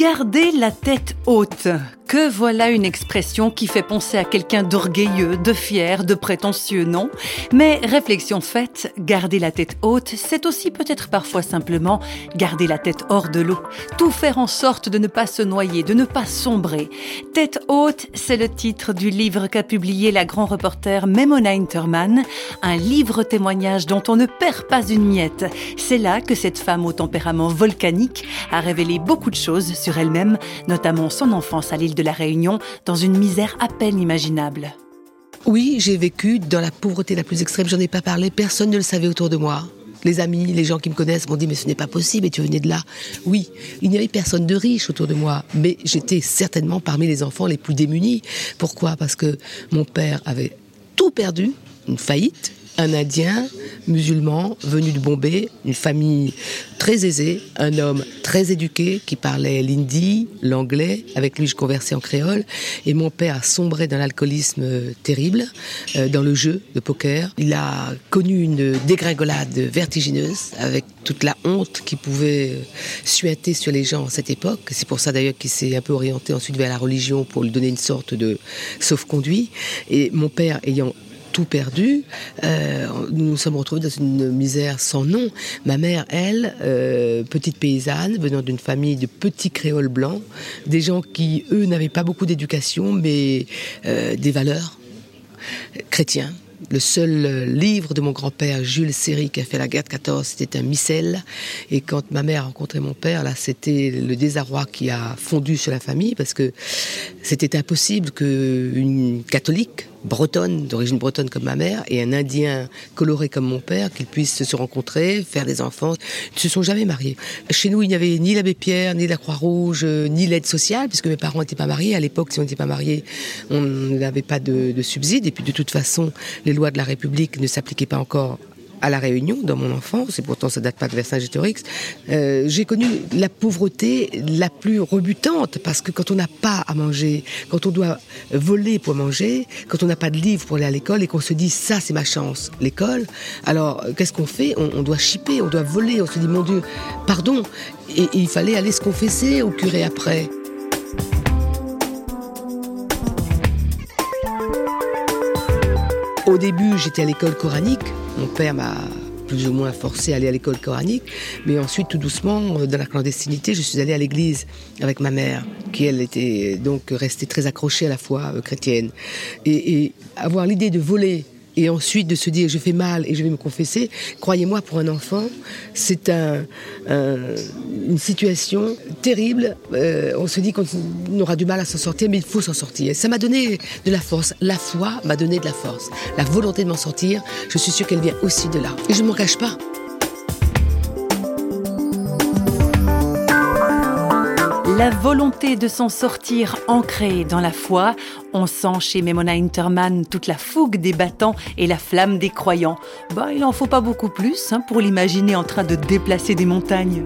Garder la tête haute. Que voilà une expression qui fait penser à quelqu'un d'orgueilleux, de fier, de prétentieux, non? Mais réflexion faite, garder la tête haute, c'est aussi peut-être parfois simplement garder la tête hors de l'eau. Tout faire en sorte de ne pas se noyer, de ne pas sombrer. Tête haute, c'est le titre du livre qu'a publié la grand reporter Mémona Hintermann, un livre témoignage dont on ne perd pas une miette. C'est là que cette femme au tempérament volcanique a révélé beaucoup de choses sur elle-même, notamment son enfance à l'île de la Réunion, dans une misère à peine imaginable. Oui, j'ai vécu dans la pauvreté la plus extrême, j'en ai pas parlé, personne ne le savait autour de moi. Les amis, les gens qui me connaissent m'ont dit « mais ce n'est pas possible, et tu venais de là ». Oui, il n'y avait personne de riche autour de moi, mais j'étais certainement parmi les enfants les plus démunis. Pourquoi ? Parce que mon père avait tout perdu, une faillite, un Indien, musulman, venu de Bombay, une famille très aisée, un homme très éduqué qui parlait l'hindi, l'anglais. Avec lui, je conversais en créole. Et mon père sombrait dans l'alcoolisme terrible, dans le jeu de poker. Il a connu une dégringolade vertigineuse avec toute la honte qui pouvait suinter sur les gens à cette époque. C'est pour ça d'ailleurs qu'il s'est un peu orienté ensuite vers la religion pour lui donner une sorte de sauf-conduit. Et mon père ayant tout perdu, nous nous sommes retrouvés dans une misère sans nom. Ma mère, elle, petite paysanne, venant d'une famille de petits créoles blancs, des gens qui, eux, n'avaient pas beaucoup d'éducation, mais des valeurs chrétiennes. Le seul livre de mon grand-père, Jules Serry, qui a fait la guerre de 14, c'était un missel. Et quand ma mère a rencontré mon père, là, c'était le désarroi qui a fondu sur la famille, parce que c'était impossible qu'une catholique bretonne, d'origine bretonne comme ma mère, et un Indien coloré comme mon père, qu'ils puissent se rencontrer, faire des enfants. Ils ne se sont jamais mariés. Chez nous, il n'y avait ni l'Abbé Pierre, ni la Croix-Rouge, ni l'aide sociale, puisque mes parents n'étaient pas mariés. À l'époque, si on n'était pas mariés, on n'avait pas de subsides. Et puis, de toute façon, les lois de la République ne s'appliquaient pas encore à la Réunion, dans mon enfance, et pourtant ça date pas de Vercingétorix. J'ai connu la pauvreté la plus rebutante, parce que quand on n'a pas à manger, quand on doit voler pour manger, quand on n'a pas de livre pour aller à l'école, et qu'on se dit ça c'est ma chance, l'école, alors qu'est-ce qu'on fait ? On doit chipper, on doit voler, on se dit mon Dieu, pardon, et il fallait aller se confesser au curé après. Au début, j'étais à l'école coranique. Mon père m'a plus ou moins forcé à aller à l'école coranique. Mais ensuite, tout doucement, dans la clandestinité, je suis allée à l'église avec ma mère, qui, elle, était donc restée très accrochée à la foi chrétienne. Et avoir l'idée de voler et ensuite de se dire « je fais mal et je vais me confesser », croyez-moi, pour un enfant, c'est une situation terrible. On se dit qu'on aura du mal à s'en sortir, mais il faut s'en sortir. Et ça m'a donné de la force. La foi m'a donné de la force. La volonté de m'en sortir, je suis sûre qu'elle vient aussi de là. Et je ne m'en cache pas. La volonté de s'en sortir ancrée dans la foi, on sent chez Mémona Hintermann toute la fougue des battants et la flamme des croyants. Il n'en faut pas beaucoup plus pour l'imaginer en train de déplacer des montagnes.